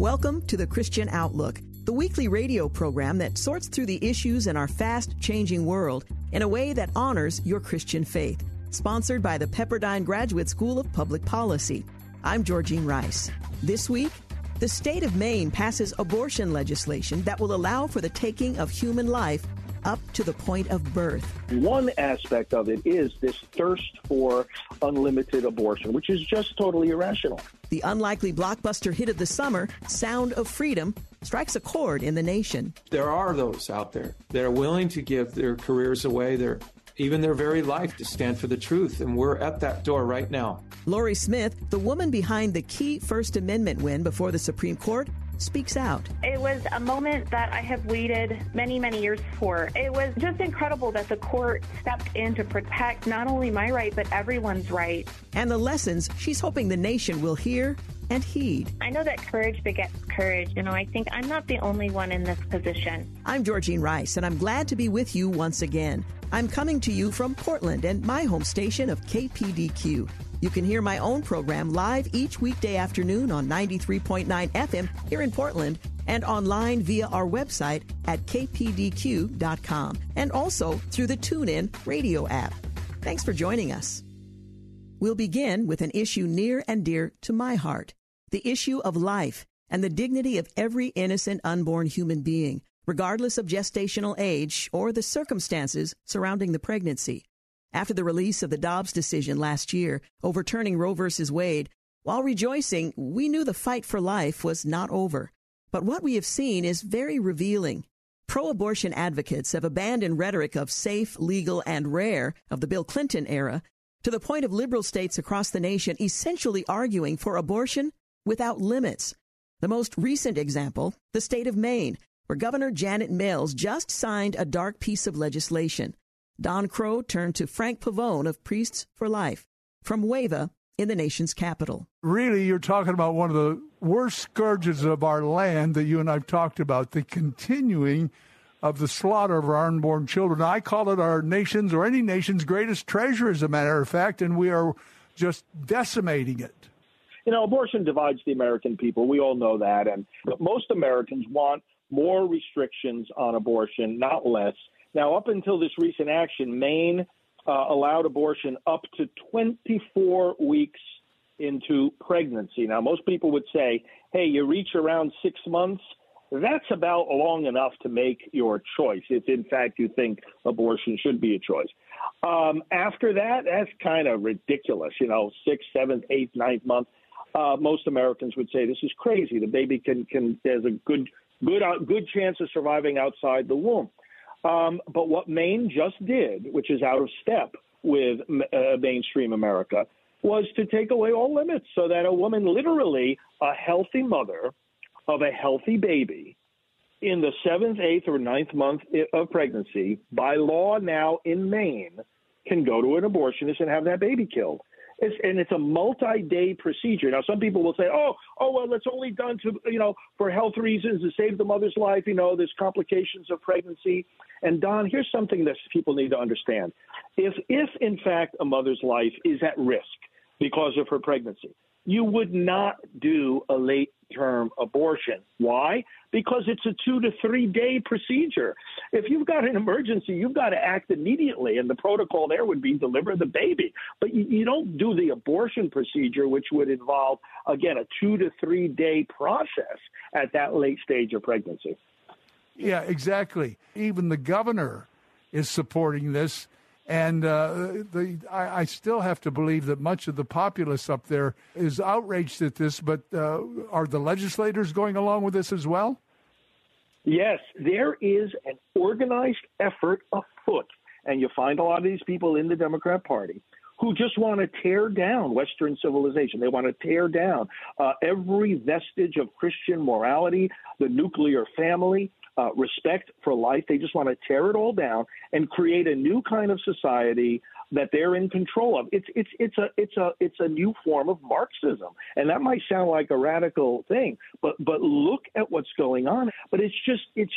Welcome to The Christian Outlook, the weekly radio program that sorts through the issues in our fast-changing world in a way that honors your Christian faith. Sponsored by the Pepperdine Graduate School of Public Policy. I'm Georgene Rice. This week, the state of Maine passes abortion legislation that will allow for the taking of human life up to the point of birth. One aspect of it is this thirst for unlimited abortion, which is just totally irrational. The unlikely blockbuster hit of the summer, Sound of Freedom, strikes a chord in the nation. There are those out there that are willing to give their careers away, even their very life, to stand for the truth, and we're at that door right now. Lori Smith, the woman behind the key First Amendment win before the Supreme Court, speaks out. It was a moment that I have waited many, many years for. It was just incredible that the court stepped in to protect not only my right, but everyone's right. And the lessons she's hoping the nation will hear and heed. I know that courage begets courage. I think I'm not the only one in this position. I'm Georgene Rice, and I'm glad to be with you once again. I'm coming to you from Portland and my home station of KPDQ. You can hear my own program live each weekday afternoon on 93.9 FM here in Portland and online via our website at kpdq.com and also through the TuneIn radio app. Thanks for joining us. We'll begin with an issue near and dear to my heart. The issue of life and the dignity of every innocent unborn human being, regardless of gestational age or the circumstances surrounding the pregnancy. After the release of the Dobbs decision last year, overturning Roe v. Wade, while rejoicing, we knew the fight for life was not over. But what we have seen is very revealing. Pro-abortion advocates have abandoned rhetoric of safe, legal, and rare of the Bill Clinton era to the point of liberal states across the nation essentially arguing for abortion without limits. The most recent example, the state of Maine, where Governor Janet Mills just signed a dark piece of legislation. Don Kroah turned to Frank Pavone of Priests for Life from WAVA in the nation's capital. Really, you're talking about one of the worst scourges of our land that you and I've talked about, the continuing of the slaughter of our unborn children. I call it our nation's or any nation's greatest treasure, as a matter of fact, and we are just decimating it. Abortion divides the American people. We all know that. But most Americans want more restrictions on abortion, not less. Now, up until this recent action, Maine allowed abortion up to 24 weeks into pregnancy. Now, most people would say, hey, you reach around 6 months. That's about long enough to make your choice, if in fact you think abortion should be a choice. After that, that's kind of ridiculous. 6th, 7th, 8th, 9th month. Most Americans would say this is crazy. The baby there's a good chance of surviving outside the womb. But what Maine just did, which is out of step with mainstream America, was to take away all limits so that a woman, literally a healthy mother of a healthy baby in the 7th, 8th, or 9th month of pregnancy, by law now in Maine, can go to an abortionist and have that baby killed. It's a multi-day procedure. Now, some people will say, well, that's only done to, for health reasons, to save the mother's life. There's complications of pregnancy. And, Don, here's something that people need to understand. If in fact, a mother's life is at risk because of her pregnancy, you would not do a late-term abortion. Why? Because it's a 2 to 3 day procedure. If you've got an emergency, you've got to act immediately, and the protocol there would be deliver the baby. But you don't do the abortion procedure, which would involve, again, a 2 to 3 day process at that late stage of pregnancy. Yeah, exactly. Even the governor is supporting this, and I still have to believe that much of the populace up there is outraged at this, but are the legislators going along with this as well? Yes, there is an organized effort afoot, and you find a lot of these people in the Democrat Party who just want to tear down Western civilization. They want to tear down every vestige of Christian morality, the nuclear family, respect for life. They just want to tear it all down and create a new kind of society that they're in control of. It's a new form of Marxism, and that might sound like a radical thing, but look at what's going on. But it's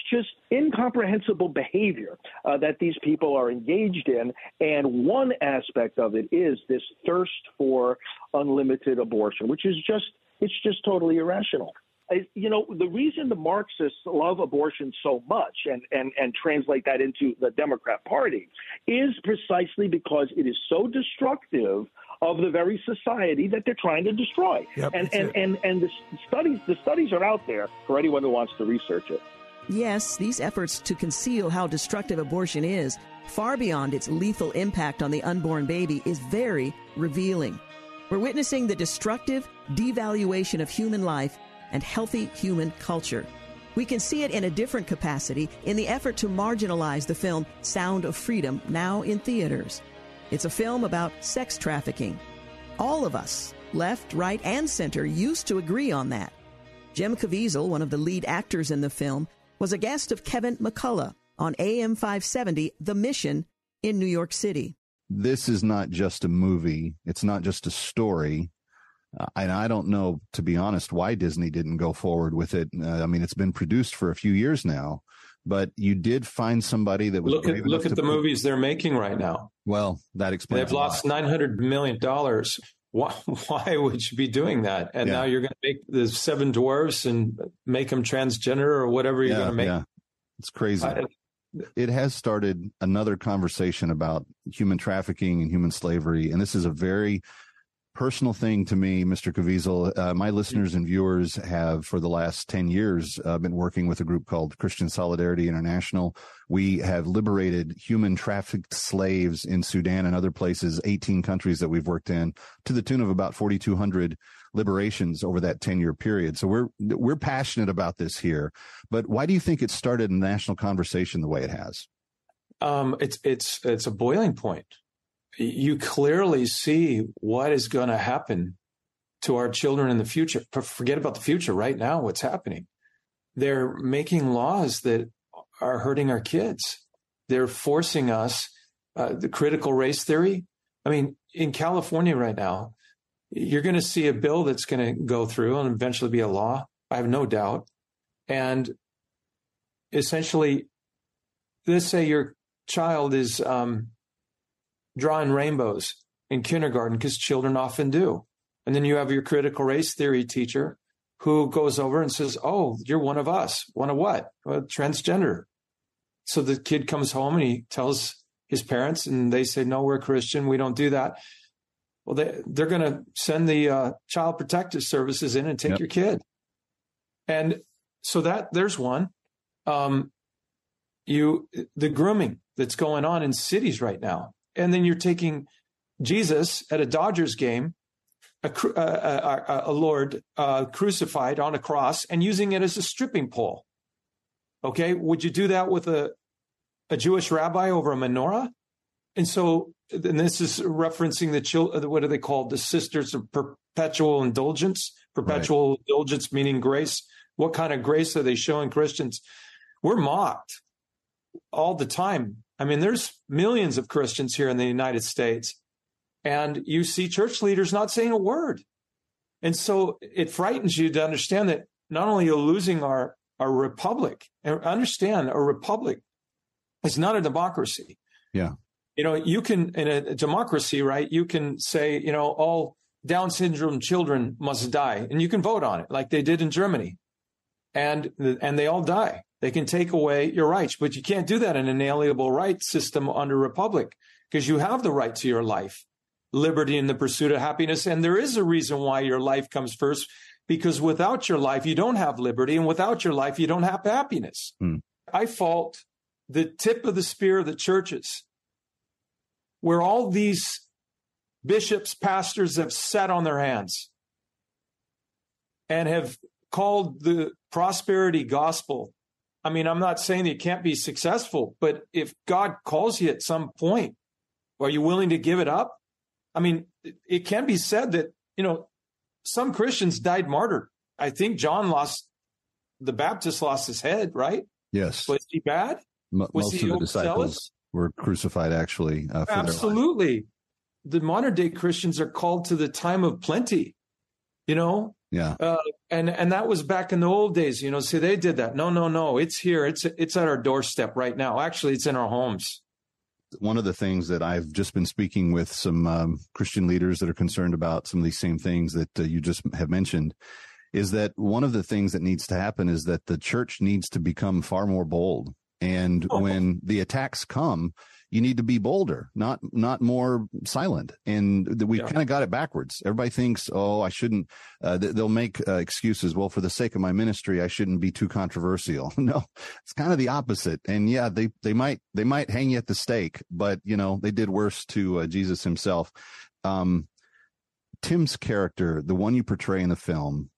just incomprehensible behavior that these people are engaged in, and one aspect of it is this thirst for unlimited abortion, which is just totally irrational. You know, the reason the Marxists love abortion so much and translate that into the Democrat Party is precisely because it is so destructive of the very society that they're trying to destroy. Yep, and the studies are out there for anyone who wants to research it. Yes, these efforts to conceal how destructive abortion is, far beyond its lethal impact on the unborn baby, is very revealing. We're witnessing the destructive devaluation of human life and healthy human culture. We can see it in a different capacity in the effort to marginalize the film Sound of Freedom, now in theaters. It's a film about sex trafficking. All of us, left, right, and center, used to agree on that. Jim Caviezel, one of the lead actors in the film, was a guest of Kevin McCullough on AM570, The Mission, in New York City. This is not just a movie. It's not just a story. And I don't know, to be honest, why Disney didn't go forward with it. I mean, it's been produced for a few years now, but you did find somebody that was look at the movies they're making right now. Well, that explains. They've lost $900 million. Why would you be doing that? And now you're going to make the Seven Dwarfs and make them transgender or whatever you're going to make. Yeah. It's crazy. It has started another conversation about human trafficking and human slavery, and this is a very personal thing to me, Mr. Caviezel. My listeners and viewers have, for the last 10 years, been working with a group called Christian Solidarity International. We have liberated human trafficked slaves in Sudan and other places, 18 countries that we've worked in, to the tune of about 4,200 liberations over that 10-year period. So we're passionate about this here. But why do you think it started a national conversation the way it has? It's a boiling point. You clearly see what is going to happen to our children in the future. Forget about the future. Right now, what's happening? They're making laws that are hurting our kids. They're forcing us, the critical race theory. I mean, in California right now, you're going to see a bill that's going to go through and eventually be a law. I have no doubt. And essentially, let's say your child is drawing rainbows in kindergarten, because children often do. And then you have your critical race theory teacher who goes over and says, oh, you're one of us. One of what? Well, transgender. So the kid comes home and he tells his parents and they say, no, we're Christian. We don't do that. Well, they're going to send the child protective services in and take your kid. And so there's one. The grooming that's going on in cities right now. And then you're taking Jesus at a Dodgers game, a Lord crucified on a cross, and using it as a stripping pole. Okay, would you do that with a Jewish rabbi over a menorah? And so, and this is referencing the children. What are they called? The Sisters of Perpetual Indulgence. Perpetual indulgence meaning grace. What kind of grace are they showing Christians? We're mocked all the time. I mean, there's millions of Christians here in the United States, and you see church leaders not saying a word. And so it frightens you to understand that not only are you losing our republic, and understand a republic is not a democracy. Yeah. You know, you can, in a democracy, right, you can say, you know, all Down syndrome children must die, and you can vote on it like they did in Germany. And they all die. They can take away your rights, but you can't do that in an inalienable rights system under republic, because you have the right to your life, liberty, and the pursuit of happiness. And there is a reason why your life comes first, because without your life, you don't have liberty, and without your life, you don't have happiness. Mm. I fault the tip of the spear of the churches, where all these bishops, pastors have sat on their hands and have called the prosperity gospel. I mean, I'm not saying that you can't be successful, but if God calls you at some point, are you willing to give it up? I mean, it can be said that, you know, some Christians died martyred. I think the Baptist lost his head, right? Yes. Was he bad? Most of the disciples were crucified, actually. Absolutely. The modern day Christians are called to the time of plenty, you know? Yeah. And that was back in the old days, you know, see, they did that. No. It's here. It's at our doorstep right now. Actually, it's in our homes. One of the things that I've just been speaking with some Christian leaders that are concerned about some of these same things that you just have mentioned is that one of the things that needs to happen is that the church needs to become far more bold. And when the attacks come, you need to be bolder, not more silent. And we kind of got it backwards. Everybody thinks, oh, I shouldn't. They'll make excuses. Well, for the sake of my ministry, I shouldn't be too controversial. No, it's kind of the opposite. And yeah, they might hang you at the stake, but you know they did worse to Jesus himself. Tim's character, the one you portray in the film.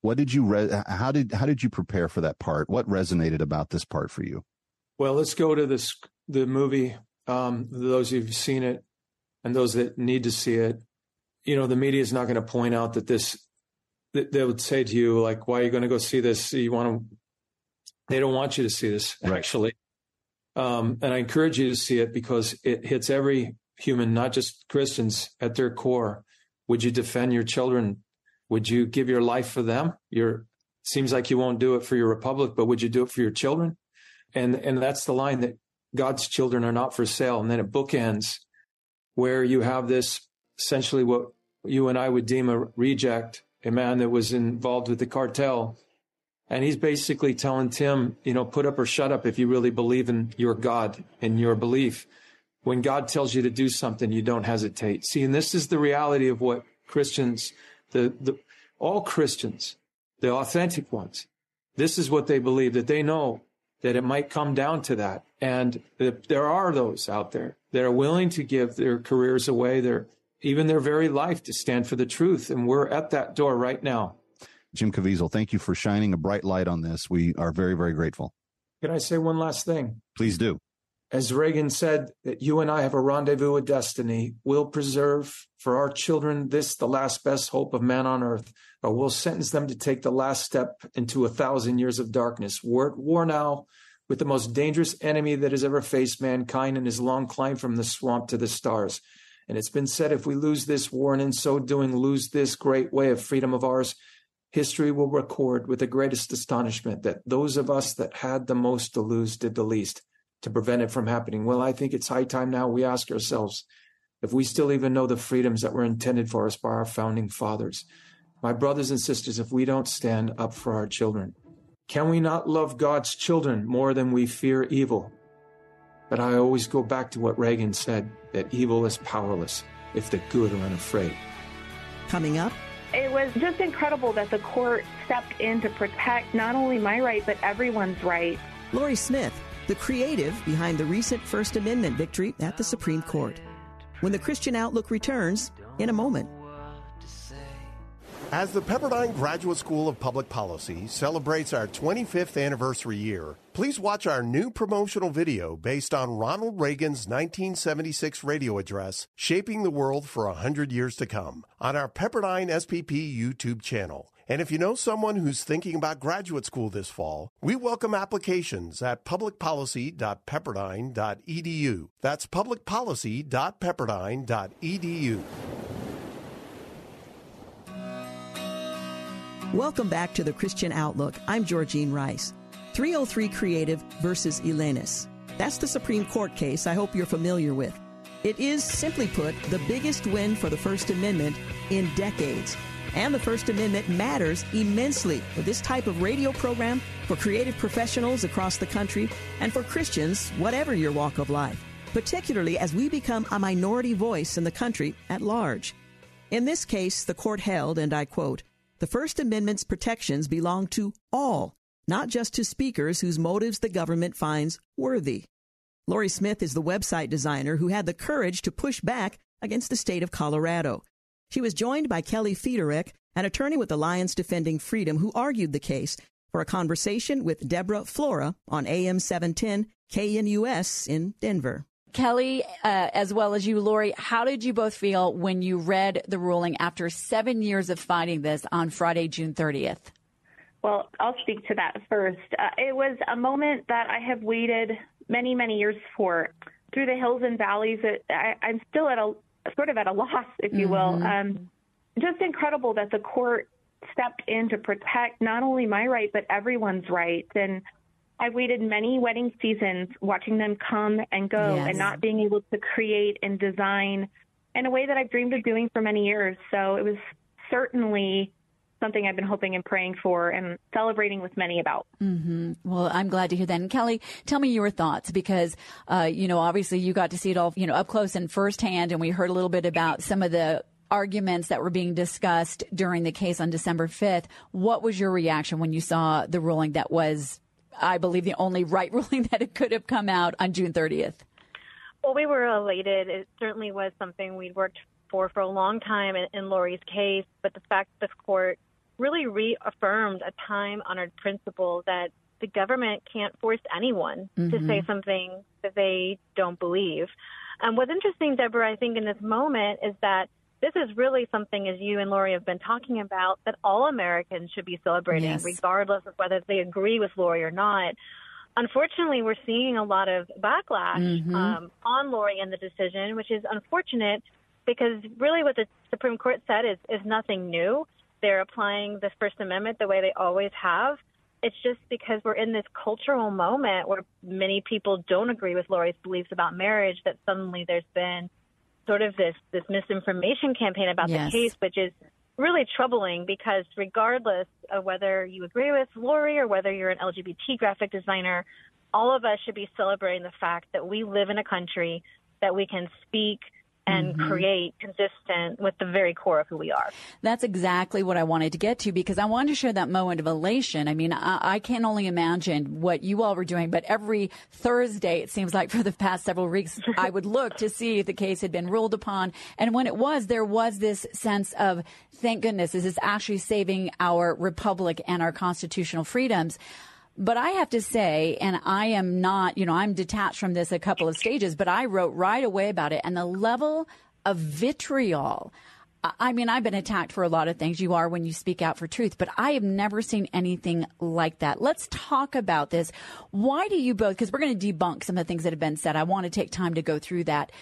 What did you how did you prepare for that part? What resonated about this part for you? Well, let's go to the movie. Those who've seen it and those that need to see it, you know, the media is not going to point out that this. They would say to you, like, "Why are you going to go see this? You want to?" They don't want you to see this, actually. And I encourage you to see it because it hits every human, not just Christians, at their core. Would you defend your children? Would you give your life for them? Seems like you won't do it for your republic, but would you do it for your children? And that's the line that God's children are not for sale. And then it bookends where you have this, essentially what you and I would deem a reject, a man that was involved with the cartel. And he's basically telling Tim, you know, put up or shut up if you really believe in your God and your belief. When God tells you to do something, you don't hesitate. See, and this is the reality of what Christians... all Christians, the authentic ones, this is what they believe, that they know that it might come down to that. And there are those out there that are willing to give their careers away, even their very life, to stand for the truth. And we're at that door right now. Jim Caviezel, thank you for shining a bright light on this. We are very, very grateful. Can I say one last thing? Please do. As Reagan said, that you and I have a rendezvous with destiny. We'll preserve for our children this, the last best hope of man on earth, or we'll sentence them to take the last step into 1,000 years of darkness. We're at war now with the most dangerous enemy that has ever faced mankind in his long climb from the swamp to the stars. And it's been said, if we lose this war and in so doing lose this great way of freedom of ours, history will record with the greatest astonishment that those of us that had the most to lose did the least to prevent it from happening. Well, I think it's high time now we ask ourselves if we still even know the freedoms that were intended for us by our founding fathers. My brothers and sisters, if we don't stand up for our children, can we not love God's children more than we fear evil? But I always go back to what Reagan said, that evil is powerless if the good are unafraid. Coming up. It was just incredible that the court stepped in to protect not only my right, but everyone's right. Lori Smith, the creative behind the recent First Amendment victory at the Supreme Court. When the Christian Outlook returns in a moment. As the Pepperdine Graduate School of Public Policy celebrates our 25th anniversary year, please watch our new promotional video based on Ronald Reagan's 1976 radio address, Shaping the World for 100 Years to Come, on our Pepperdine SPP YouTube channel. And if you know someone who's thinking about graduate school this fall, we welcome applications at publicpolicy.pepperdine.edu. That's publicpolicy.pepperdine.edu. Welcome back to The Christian Outlook. I'm Georgene Rice. 303 Creative versus Elenis. That's the Supreme Court case I hope you're familiar with. It is, simply put, the biggest win for the First Amendment in decades. And the First Amendment matters immensely for this type of radio program, for creative professionals across the country, and for Christians, whatever your walk of life, particularly as we become a minority voice in the country at large. In this case, the court held, and I quote, "The First Amendment's protections belong to all, not just to speakers whose motives the government finds worthy." Lori Smith is the website designer who had the courage to push back against the state of Colorado. She was joined by Kellie Fiedorek, an attorney with Alliance Defending Freedom, who argued the case, for a conversation with Deborah Flora on AM710 KNUS in Denver. Kellie, as well as you, Lori, how did you both feel when you read the ruling after 7 years of fighting this on Friday, June 30th? Well, I'll speak to that first. It was a moment that I have waited many, many years for. Through the hills and valleys, I'm still at a sort of at a loss, if you will. Just incredible that the court stepped in to protect not only my right, but everyone's right. And I waited many wedding seasons watching them come and go and not being able to create and design in a way that I've dreamed of doing for many years. So it was certainly something I've been hoping and praying for and celebrating with many about. Mm-hmm. Well, I'm glad to hear that. And Kellie, tell me your thoughts, because, you know, obviously you got to see it all, you know, up close and firsthand. And we heard a little bit about some of the arguments that were being discussed during the case on December 5th. What was your reaction when you saw the ruling that was, I believe, the only right ruling that it could have come out on June 30th? Well, we were elated. It certainly was something we'd worked for a long time in Lori's case. But the fact that the court really reaffirmed a time-honored principle that the government can't force anyone to say something that they don't believe. What's interesting, Deborah, I think in this moment is that this is really something, as you and Lori have been talking about, that all Americans should be celebrating, regardless of whether they agree with Lori or not. Unfortunately, we're seeing a lot of backlash on Lori and the decision, which is unfortunate because really what the Supreme Court said is nothing new. They're applying the First Amendment the way they always have. It's just because we're in this cultural moment where many people don't agree with Lori's beliefs about marriage that suddenly there's been sort of this misinformation campaign about the case, which is really troubling because regardless of whether you agree with Lori or whether you're an LGBT graphic designer, all of us should be celebrating the fact that we live in a country that we can speak and create consistent with the very core of who we are. That's exactly what I wanted to get to, because I wanted to share that moment of elation. I mean, I can only imagine what you all were doing, but every Thursday, it seems like for the past several weeks, I would look to see if the case had been ruled upon. And when it was, there was this sense of, thank goodness, this is actually saving our republic and our constitutional freedoms. But I have to say, and I am not, you know, I'm detached from this a couple of stages, but I wrote right away about it. And the level of vitriol, I mean, I've been attacked for a lot of things. You are when you speak out for truth, but I have never seen anything like that. Let's talk about this. Why do you both, because we're going to debunk some of the things that have been said. I want to take time to go through that.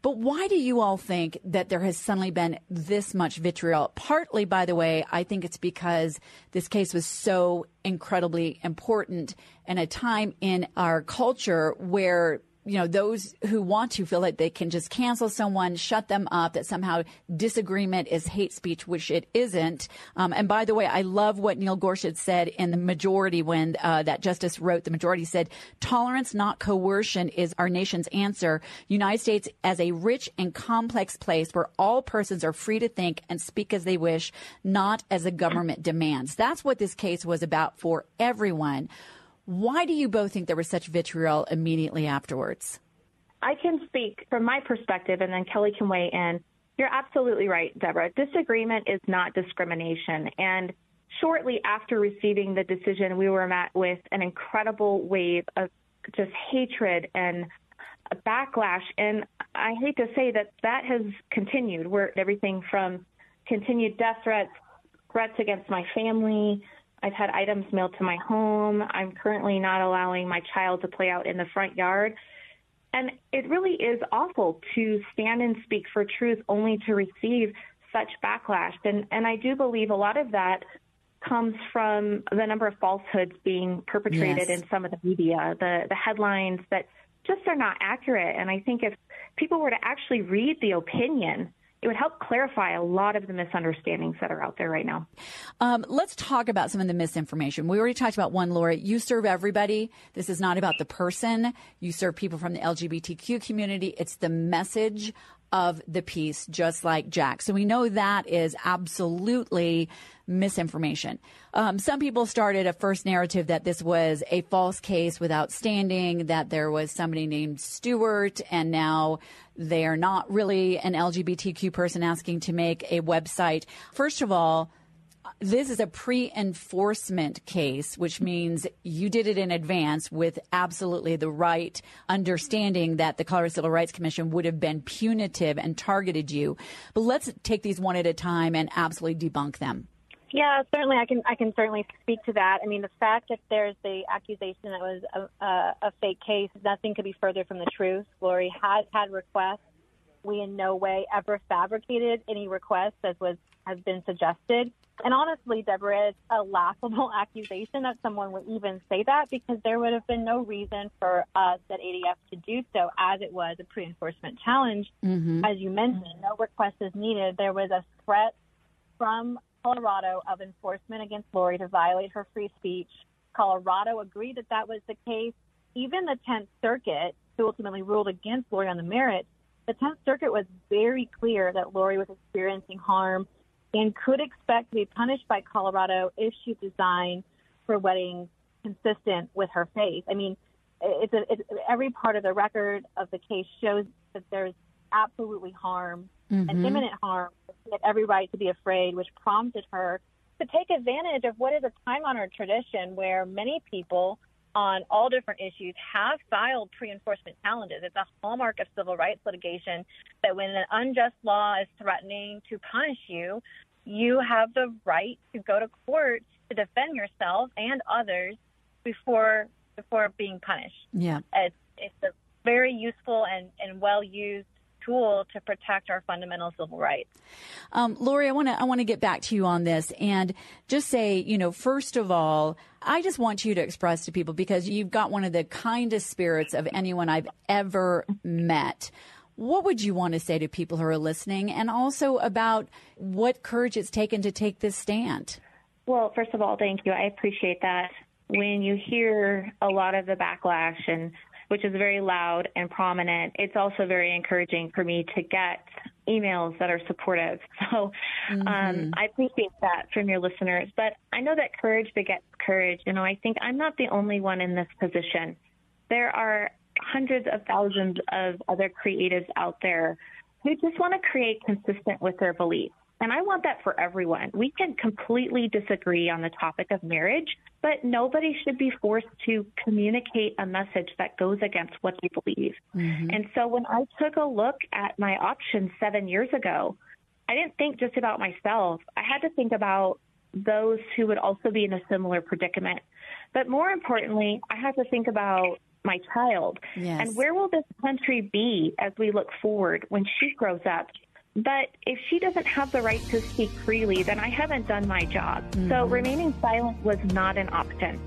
But why do you all think that there has suddenly been this much vitriol? Partly, by the way, I think it's because this case was so incredibly important in a time in our culture where, you know, those who want to feel like they can just cancel someone, shut them up, that somehow disagreement is hate speech, which it isn't. And by the way, I love what Neil Gorsuch said in the majority when that justice wrote. The majority said, tolerance, not coercion, is our nation's answer. United States as a rich and complex place where all persons are free to think and speak as they wish, not as the government demands. That's what this case was about for everyone. Why do you both think there was such vitriol immediately afterwards? I can speak from my perspective, and then Kellie can weigh in. You're absolutely right, Deborah. Disagreement is not discrimination. And shortly after receiving the decision, we were met with an incredible wave of just hatred and backlash. And I hate to say that that has continued, where everything from continued death threats, threats against my family, I've had items mailed to my home. I'm currently not allowing my child to play out in the front yard. And it really is awful to stand and speak for truth only to receive such backlash. And I do believe a lot of that comes from the number of falsehoods being perpetrated in some of the media, the headlines that just are not accurate. And I think if people were to actually read the opinion, it would help clarify a lot of the misunderstandings that are out there right now. Let's talk about some of the misinformation. We already talked about one, Lori. You serve everybody. This is not about the person. You serve people from the LGBTQ community. It's the message of the piece, just like Jack. So we know that is absolutely misinformation. Some people started a first narrative that this was a false case without standing, that there was somebody named Stewart, and now they are not really an LGBTQ person asking to make a website. First of all, this is a pre-enforcement case, which means you did it in advance with absolutely the right understanding that the Colorado Civil Rights Commission would have been punitive and targeted you. But let's take these one at a time and absolutely debunk them. Yeah, certainly. I can certainly speak to that. I mean, the fact that there's the accusation that was a fake case, nothing could be further from the truth. Lori has had requests. We in no way ever fabricated any requests as has been suggested. And honestly, Deborah, it's a laughable accusation that someone would even say that, because there would have been no reason for us at ADF to do so, as it was a pre-enforcement challenge. As you mentioned, no request is needed. There was a threat from Colorado of enforcement against Lori to violate her free speech. Colorado agreed that that was the case. Even the 10th Circuit, who ultimately ruled against Lori on the merits, the 10th Circuit was very clear that Lori was experiencing harm and could expect to be punished by Colorado if she designed her wedding consistent with her faith. I mean, it's every part of the record of the case shows that there's absolutely harm, mm-hmm. and imminent harm. She had every right to be afraid, which prompted her to take advantage of what is a time-honored tradition where many people on all different issues have filed pre-enforcement challenges. It's a hallmark of civil rights litigation that when an unjust law is threatening to punish you, you have the right to go to court to defend yourself and others before being punished. Yeah, it's a very useful and well-used tool to protect our fundamental civil rights. Lori, I want to get back to you on this and just say, you know, first of all, I just want you to express to people, because you've got one of the kindest spirits of anyone I've ever met. What would you want to say to people who are listening, and also about what courage it's taken to take this stand? Well, first of all, thank you. I appreciate that. When you hear a lot of the backlash, and which is very loud and prominent, it's also very encouraging for me to get emails that are supportive. So I appreciate that from your listeners. But I know that courage begets courage. You know, I think I'm not the only one in this position. There are hundreds of thousands of other creatives out there who just want to create consistent with their beliefs. And I want that for everyone. We can completely disagree on the topic of marriage, but nobody should be forced to communicate a message that goes against what they believe. Mm-hmm. And so when I took a look at my options 7 years ago, I didn't think just about myself. I had to think about those who would also be in a similar predicament. But more importantly, I had to think about my child. Yes. And where will this country be as we look forward when she grows up? But if she doesn't have the right to speak freely, then I haven't done my job. Mm-hmm. So remaining silent was not an option.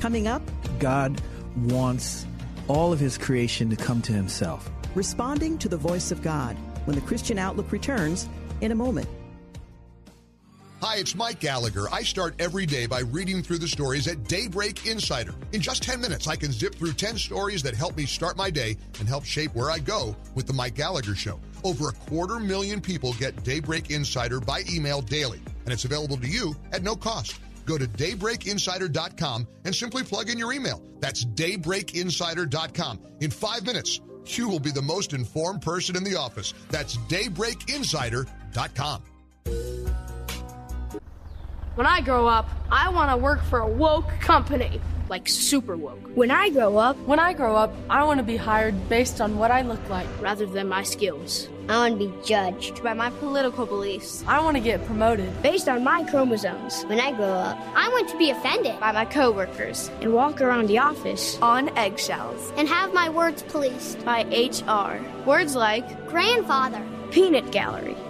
Coming up, God wants all of his creation to come to himself. Responding to the voice of God, when the Christian Outlook returns in a moment. Hi, it's Mike Gallagher. I start every day by reading through the stories at Daybreak Insider. In just 10 minutes, I can zip through 10 stories that help me start my day and help shape where I go with The Mike Gallagher Show. Over 250,000 people get Daybreak Insider by email daily, and it's available to you at no cost. Go to daybreakinsider.com and simply plug in your email. That's daybreakinsider.com. In 5 minutes, you will be the most informed person in the office. That's daybreakinsider.com. When I grow up, I want to work for a woke company, like super woke. When I grow up, I want to be hired based on what I look like rather than my skills. I want to be judged by my political beliefs. I want to get promoted based on my chromosomes. When I grow up, I want to be offended by my coworkers and walk around the office on eggshells and have my words policed by HR. Words like grandfather, peanut gallery,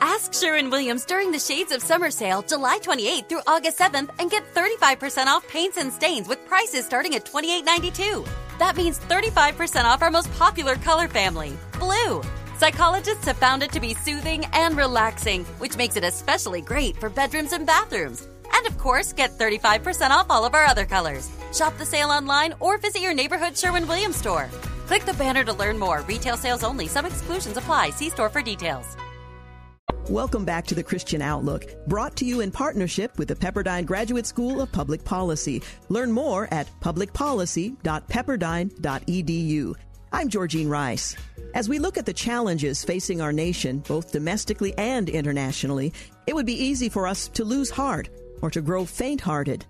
Ask Sherwin-Williams during the Shades of Summer sale, July 28th through August 7th, and get 35% off paints and stains with prices starting at $28.92. That means 35% off our most popular color family, blue. Psychologists have found it to be soothing and relaxing, which makes it especially great for bedrooms and bathrooms. And of course, get 35% off all of our other colors. Shop the sale online or visit your neighborhood Sherwin-Williams store. Click the banner to learn more. Retail sales only. Some exclusions apply. See store for details. Welcome back to The Christian Outlook, brought to you in partnership with the Pepperdine Graduate School of Public Policy. Learn more at publicpolicy.pepperdine.edu. I'm Georgene Rice. As we look at the challenges facing our nation, both domestically and internationally, it would be easy for us to lose heart or to grow faint-hearted.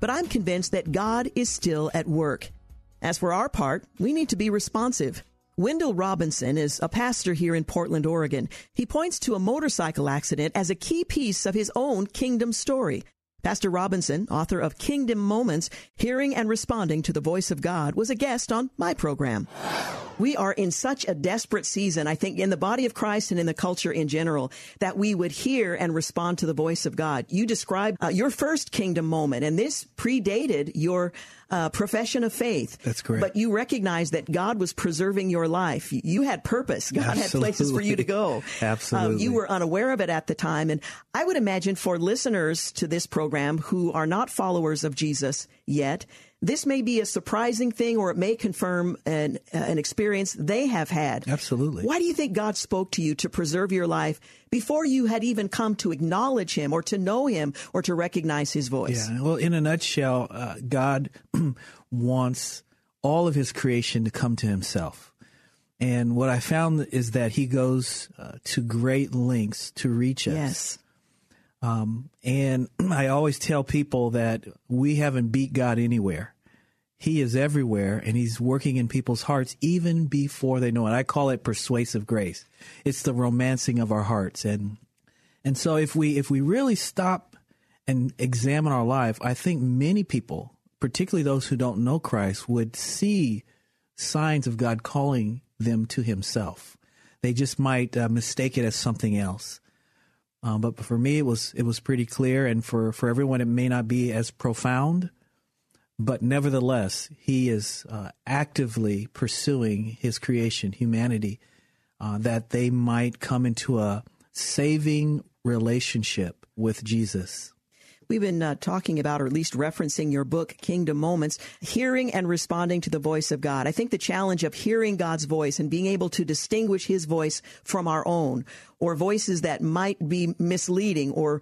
But I'm convinced that God is still at work. As for our part, we need to be responsive. Wendell Robinson is a pastor here in Portland, Oregon. He points to a motorcycle accident as a key piece of his own kingdom story. Pastor Robinson, author of Kingdom Moments, Hearing and Responding to the Voice of God, was a guest on my program. We are in such a desperate season, I think, in the body of Christ and in the culture in general, that we would hear and respond to the voice of God. You described your first Kingdom Moment, and this predated your profession of faith. That's correct. But you recognize that God was preserving your life. You had purpose. God had places for you to go. Absolutely. You were unaware of it at the time. And I would imagine for listeners to this program who are not followers of Jesus yet, this may be a surprising thing, or it may confirm an experience they have had. Absolutely. Why do you think God spoke to you to preserve your life before you had even come to acknowledge him or to know him or to recognize his voice? Yeah. Well, in a nutshell, God wants all of his creation to come to himself. And what I found is that he goes to great lengths to reach us. Yes. And I always tell people that we haven't beat God anywhere. He is everywhere, and he's working in people's hearts even before they know it. I call it persuasive grace. It's the romancing of our hearts. And so if we really stop and examine our life, I think many people, particularly those who don't know Christ, would see signs of God calling them to himself. They just might mistake it as something else. But for me, it was pretty clear. And for everyone, it may not be as profound. But nevertheless, he is actively pursuing his creation, humanity, that they might come into a saving relationship with Jesus. We've been talking about, or at least referencing, your book, Kingdom Moments, Hearing and Responding to the Voice of God. I think the challenge of hearing God's voice and being able to distinguish his voice from our own, or voices that might be misleading or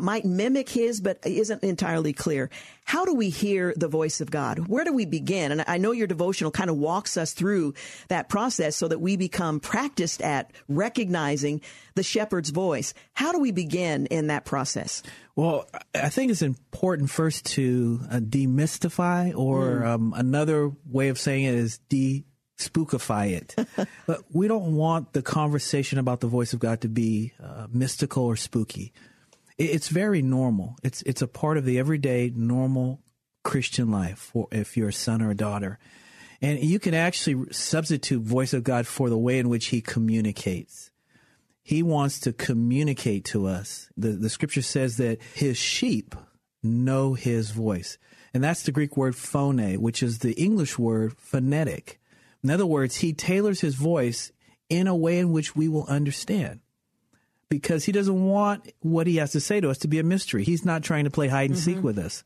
might mimic his but isn't entirely clear. How do we hear the voice of God? Where do we begin? And I know your devotional kind of walks us through that process so that we become practiced at recognizing the shepherd's voice. How do we begin in that process? Well, I think it's important first to demystify, or another way of saying it is de-spookify it. But we don't want the conversation about the voice of God to be mystical or spooky. It's very normal. It's a part of the everyday normal Christian life, for if you're a son or a daughter. And you can actually substitute voice of God for the way in which he communicates. He wants to communicate to us. The scripture says that his sheep know his voice. And that's the Greek word phone, which is the English word phonetic. In other words, he tailors his voice in a way in which we will understand, because he doesn't want what he has to say to us to be a mystery. He's not trying to play hide and seek with us.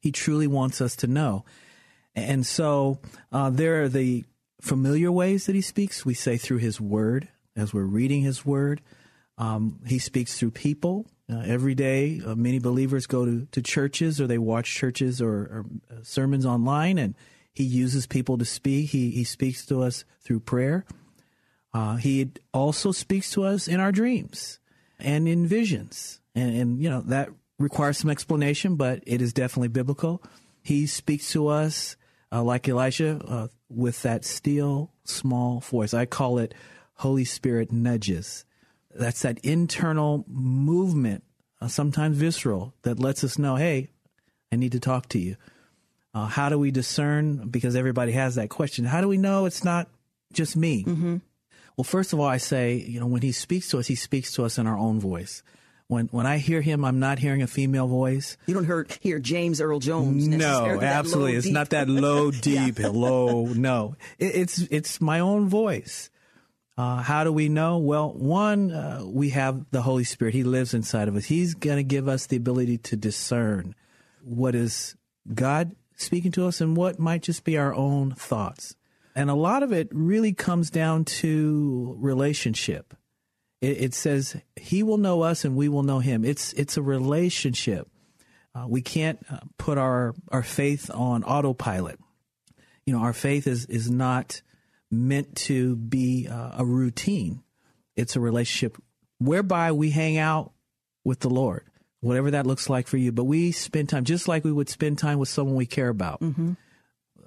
He truly wants us to know. And so there are the familiar ways that he speaks. We say through his word, as we're reading his word. He speaks through people. Every day, many believers go to churches, or they watch churches or sermons online, and he uses people to speak. He speaks to us through prayer. He also speaks to us in our dreams and in visions. And, you know, that requires some explanation, but it is definitely biblical. He speaks to us like Elijah with that still, small voice. I call it Holy Spirit nudges. That's that internal movement, sometimes visceral, that lets us know, hey, I need to talk to you. How do we discern? Because everybody has that question. How do we know it's not just me? Mm-hmm. Well, first of all, I say, you know, when he speaks to us in our own voice. When I hear him, I'm not hearing a female voice. You don't hear James Earl Jones necessarily. No, absolutely. It's not that low, deep, hello. No, it's my own voice. How do we know? Well, one, we have the Holy Spirit. He lives inside of us. He's going to give us the ability to discern what is God speaking to us and what might just be our own thoughts. And a lot of it really comes down to relationship. It says he will know us and we will know him. It's a relationship. We can't put our faith on autopilot. You know, our faith is not meant to be a routine. It's a relationship whereby we hang out with the Lord, whatever that looks like for you. But we spend time just like we would spend time with someone we care about. Mm-hmm.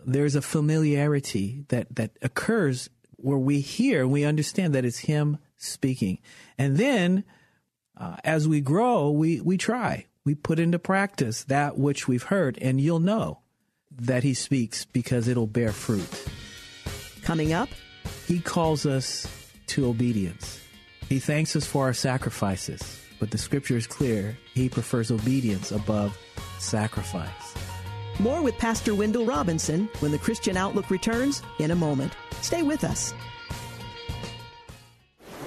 There's a familiarity that occurs where we hear, we understand that it's him speaking. And then as we grow, we try. we put into practice that which we've heard, and you'll know that he speaks because it'll bear fruit. Coming up, he calls us to obedience. He thanks us for our sacrifices, but the scripture is clear. He prefers obedience above sacrifice. More with Pastor Wendell Robinson when the Christian Outlook returns in a moment. Stay with us.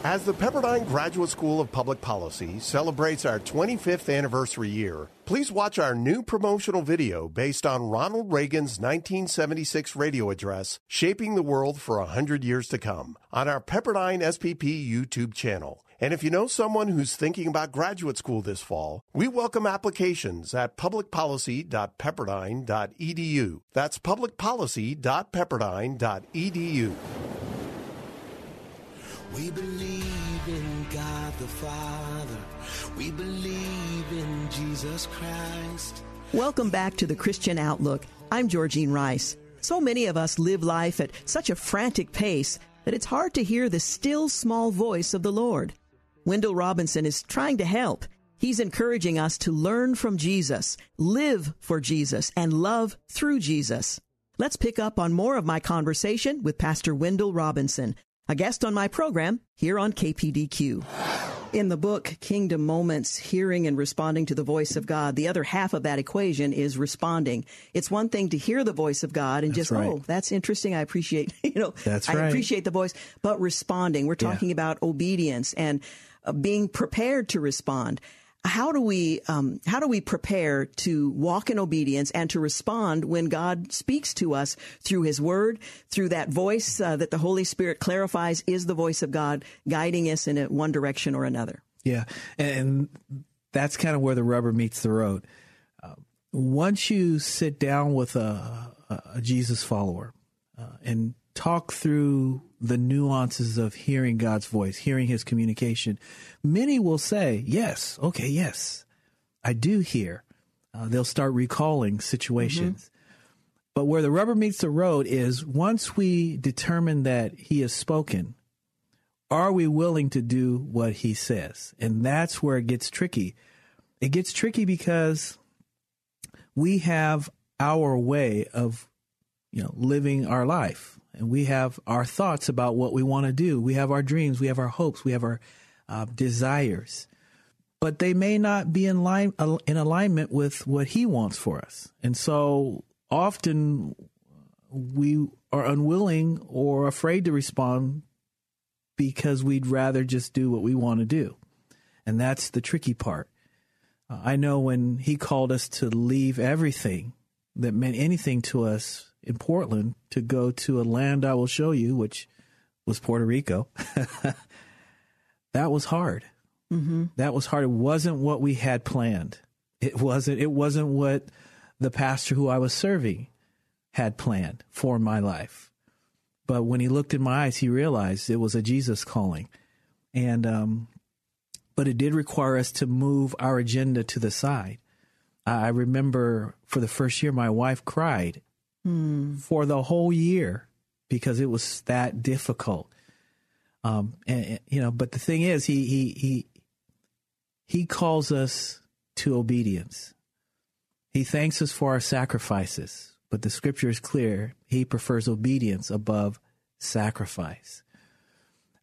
As the Pepperdine Graduate School of Public Policy celebrates our 25th anniversary year, please watch our new promotional video based on Ronald Reagan's 1976 radio address, Shaping the World for 100 Years to Come, on our Pepperdine SPP YouTube channel. And if you know someone who's thinking about graduate school this fall, we welcome applications at publicpolicy.pepperdine.edu. That's publicpolicy.pepperdine.edu. We believe in God the Father. We believe in Jesus Christ. Welcome back to the Christian Outlook. I'm Georgene Rice. So many of us live life at such a frantic pace that it's hard to hear the still small voice of the Lord. Wendell Robinson is trying to help. He's encouraging us to learn from Jesus, live for Jesus, and love through Jesus. Let's pick up on more of my conversation with Pastor Wendell Robinson, a guest on my program here on KPDQ. In the book, Kingdom Moments, Hearing and Responding to the Voice of God, the other half of that equation is responding. It's one thing to hear the voice of God and that's just, right. Oh, that's interesting. I appreciate, that's right. I appreciate the voice, but responding. We're talking about obedience and being prepared to respond. How do we prepare to walk in obedience and to respond when God speaks to us through his word, through that voice that the Holy Spirit clarifies is the voice of God guiding us in one direction or another? Yeah. And that's kind of where the rubber meets the road. Once you sit down with a Jesus follower and talk through the nuances of hearing God's voice, hearing his communication, many will say, yes, okay, yes, I do hear. They'll start recalling situations. Mm-hmm. But where the rubber meets the road is once we determine that he has spoken, are we willing to do what he says? And that's where it gets tricky. It gets tricky because we have our way of, living our life. And we have our thoughts about what we want to do. We have our dreams. We have our hopes. We have our desires. But they may not be in alignment with what he wants for us. And so often we are unwilling or afraid to respond because we'd rather just do what we want to do. And that's the tricky part. I know when he called us to leave everything that meant anything to us in Portland to go to a land I will show you, which was Puerto Rico. That was hard. Mm-hmm. That was hard. It wasn't what we had planned. It wasn't what the pastor who I was serving had planned for my life. But when he looked in my eyes, he realized it was a Jesus calling. And, but it did require us to move our agenda to the side. I remember for the first year, my wife cried for the whole year because it was that difficult. But the thing is, he calls us to obedience. He thanks us for our sacrifices, but the scripture is clear. He prefers obedience above sacrifice.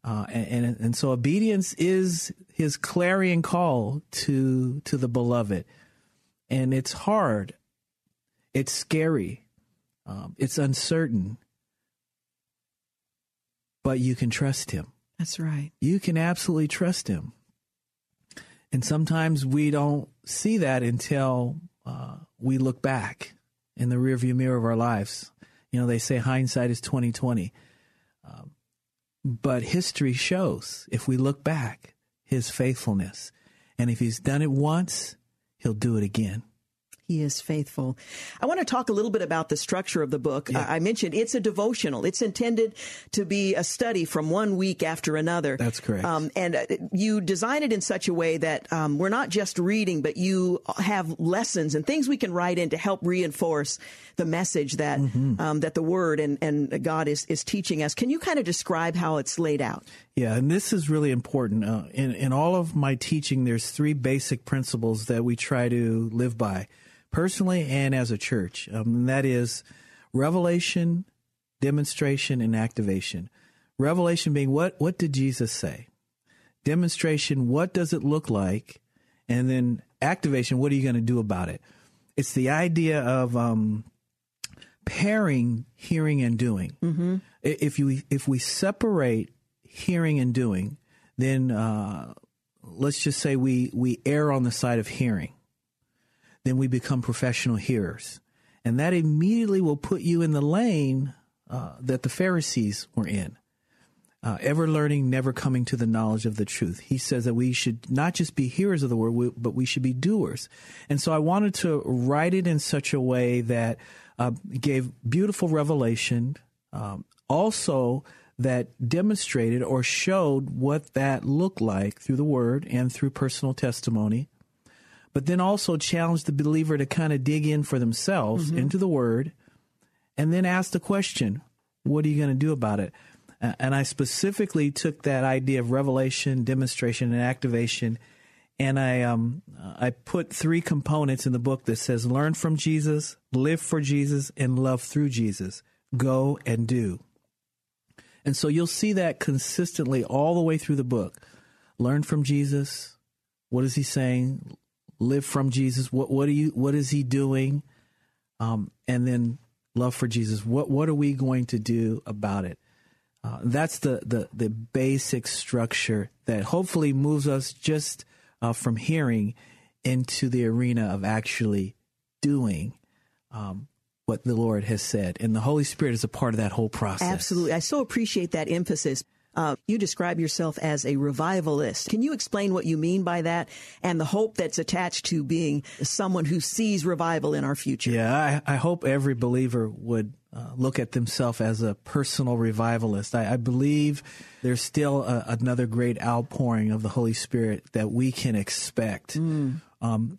And so obedience is his clarion call to the beloved. And it's hard. It's scary. It's uncertain, but you can trust him. That's right. You can absolutely trust him. And sometimes we don't see that until we look back in the rearview mirror of our lives. They say hindsight is 20/20, but history shows, if we look back, his faithfulness. And if he's done it once, he'll do it again. He is faithful. I want to talk a little bit about the structure of the book. Yeah. I mentioned it's a devotional. It's intended to be a study from one week after another. That's correct. And you design it in such a way that we're not just reading, but you have lessons and things we can write in to help reinforce the message that that the Word and God is teaching us. Can you kind of describe how it's laid out? Yeah, and this is really important. In all of my teaching, there's three basic principles that we try to live by, personally and as a church, and that is revelation, demonstration, and activation. Revelation being what did Jesus say? Demonstration, what does it look like? And then activation, what are you going to do about it? It's the idea of pairing hearing and doing. Mm-hmm. If we separate hearing and doing, then let's just say we err on the side of hearing. Then we become professional hearers. And that immediately will put you in the lane that the Pharisees were in. Ever learning, never coming to the knowledge of the truth. He says that we should not just be hearers of the word, but we should be doers. And so I wanted to write it in such a way that gave beautiful revelation, also that demonstrated or showed what that looked like through the word and through personal testimony, but then also challenge the believer to kind of dig in for themselves into the word and then ask the question, what are you going to do about it? And I specifically took that idea of revelation, demonstration, and activation, and I put three components in the book that says learn from Jesus, live for Jesus, and love through Jesus. Go and do. And so you'll see that consistently all the way through the book. Learn from Jesus. What is he saying? Live from Jesus. What is he doing? And then love for Jesus. What are we going to do about it? That's the basic structure that hopefully moves us just from hearing into the arena of actually doing what the Lord has said. And the Holy Spirit is a part of that whole process. Absolutely. I so appreciate that emphasis. You describe yourself as a revivalist. Can you explain what you mean by that and the hope that's attached to being someone who sees revival in our future? Yeah, I hope every believer would look at themselves as a personal revivalist. I believe there's still another great outpouring of the Holy Spirit that we can expect.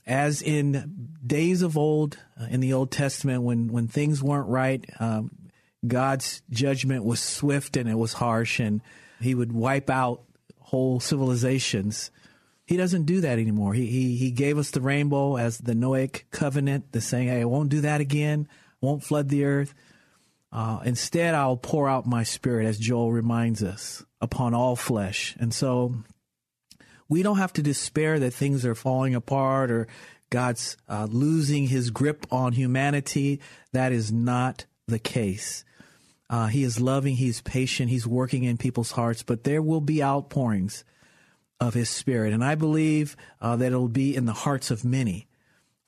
As in days of old, in the Old Testament, when things weren't right, God's judgment was swift and it was harsh, and he would wipe out whole civilizations. He doesn't do that anymore. He gave us the rainbow as the Noahic covenant, the saying, hey, I won't do that again, I won't flood the earth. Instead, I'll pour out my spirit, as Joel reminds us, upon all flesh. And so we don't have to despair that things are falling apart or God's losing his grip on humanity. That is not the case. He is loving, he's patient, he's working in people's hearts, but there will be outpourings of his spirit. And I believe that it'll be in the hearts of many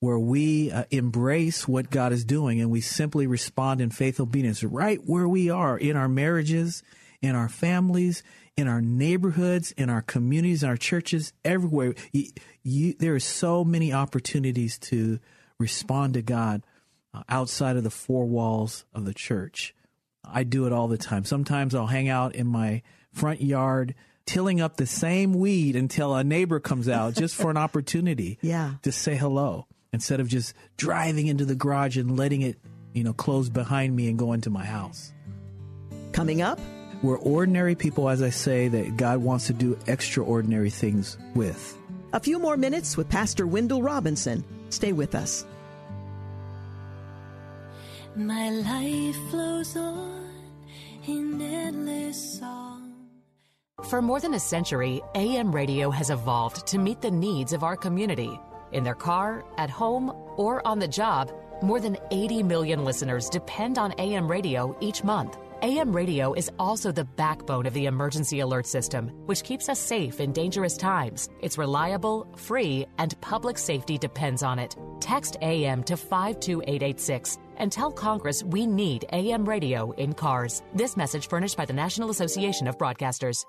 where we embrace what God is doing and we simply respond in faith obedience right where we are in our marriages, in our families, in our neighborhoods, in our communities, in our churches, everywhere. There are so many opportunities to respond to God outside of the four walls of the church. I do it all the time. Sometimes I'll hang out in my front yard tilling up the same weed until a neighbor comes out just for an opportunity to say hello, instead of just driving into the garage and letting it, close behind me and go into my house. Coming up, we're ordinary people, as I say, that God wants to do extraordinary things with. A few more minutes with Pastor Wendell Robinson. Stay with us. My life flows on in endless song. For more than a century, AM radio has evolved to meet the needs of our community. In their car, at home, or on the job, more than 80 million listeners depend on AM radio each month. AM radio is also the backbone of the emergency alert system, which keeps us safe in dangerous times. It's reliable, free, and public safety depends on it. Text AM to 52886. And tell Congress we need AM radio in cars. This message furnished by the National Association of Broadcasters.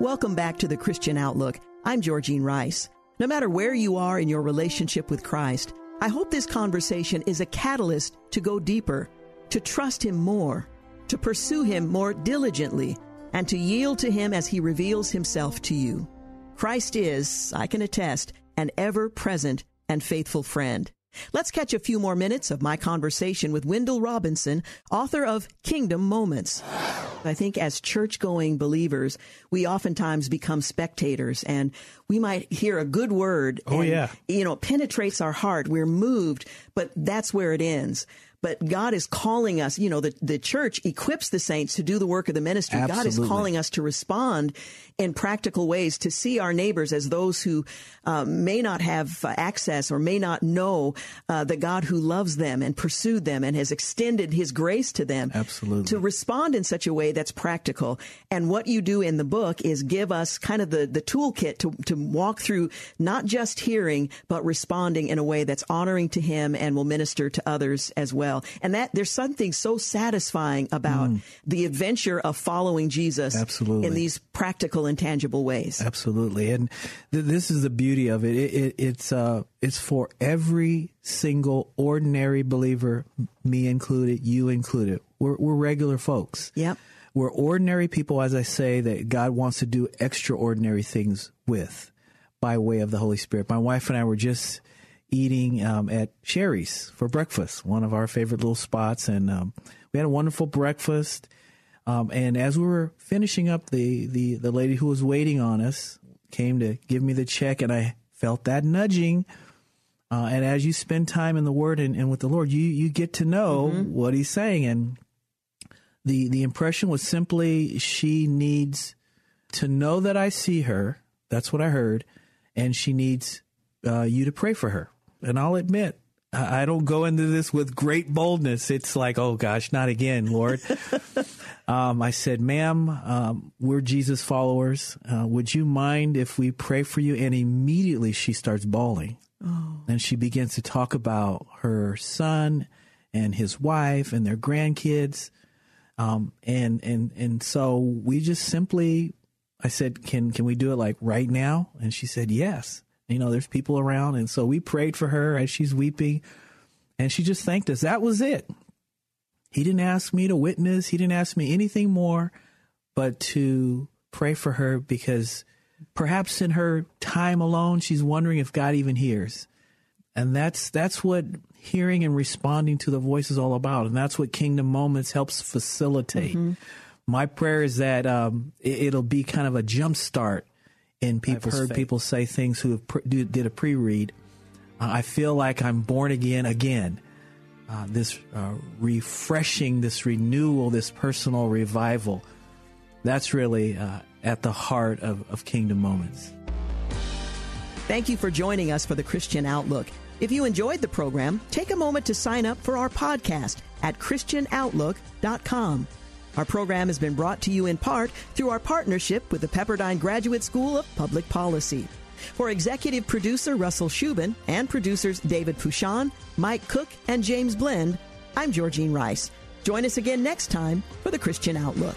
Welcome back to The Christian Outlook. I'm Georgene Rice. No matter where you are in your relationship with Christ, I hope this conversation is a catalyst to go deeper, to trust Him more, to pursue Him more diligently, and to yield to Him as He reveals Himself to you. Christ is, I can attest, an ever-present and faithful friend. Let's catch a few more minutes of my conversation with Wendell Robinson, author of Kingdom Moments. I think as church-going believers, we oftentimes become spectators, and we might hear a good word. Oh, and, yeah. You know, it penetrates our heart. We're moved, but that's where it ends. But God is calling us, you know, the church equips the saints to do the work of the ministry. Absolutely. God is calling us to respond in practical ways, to see our neighbors as those who may not have access or may not know the God who loves them and pursued them and has extended His grace to them. Absolutely. To respond in such a way that's practical. And what you do in the book is give us kind of the toolkit to walk through not just hearing, but responding in a way that's honoring to Him and will minister to others as well. And that there's something so satisfying about the adventure of following Jesus. Absolutely. In these practical and tangible ways. Absolutely. And this is the beauty of it. It's for every single ordinary believer, me included, you included. We're regular folks. Yep. We're ordinary people, as I say, that God wants to do extraordinary things with by way of the Holy Spirit. My wife and I were just eating at Sherry's for breakfast, one of our favorite little spots. And we had a wonderful breakfast. And as we were finishing up, the lady who was waiting on us came to give me the check, and I felt that nudging. And as you spend time in the Word and with the Lord, you get to know what He's saying. And the impression was simply, she needs to know that I see her. That's what I heard. And she needs you to pray for her. And I'll admit, I don't go into this with great boldness. It's like, oh, gosh, not again, Lord. I said, ma'am, we're Jesus followers. Would you mind if we pray for you? And immediately she starts bawling. Oh. And she begins to talk about her son and his wife and their grandkids. And so we just simply, I said, can we do it like right now? And she said, yes. You know, there's people around. And so we prayed for her as she's weeping, and she just thanked us. That was it. He didn't ask me to witness. He didn't ask me anything more but to pray for her, because perhaps in her time alone, she's wondering if God even hears. And that's what hearing and responding to the voice is all about. And that's what Kingdom Moments helps facilitate. Mm-hmm. My prayer is that it'll be kind of a jump start. And I've heard people say things who have did a pre-read. I feel like I'm born again. This refreshing, this renewal, this personal revival. That's really at the heart of Kingdom Moments. Thank you for joining us for The Christian Outlook. If you enjoyed the program, take a moment to sign up for our podcast at ChristianOutlook.com. Our program has been brought to you in part through our partnership with the Pepperdine Graduate School of Public Policy. For executive producer Russell Shubin and producers David Pouchon, Mike Cook, and James Blend, I'm Georgene Rice. Join us again next time for The Christian Outlook.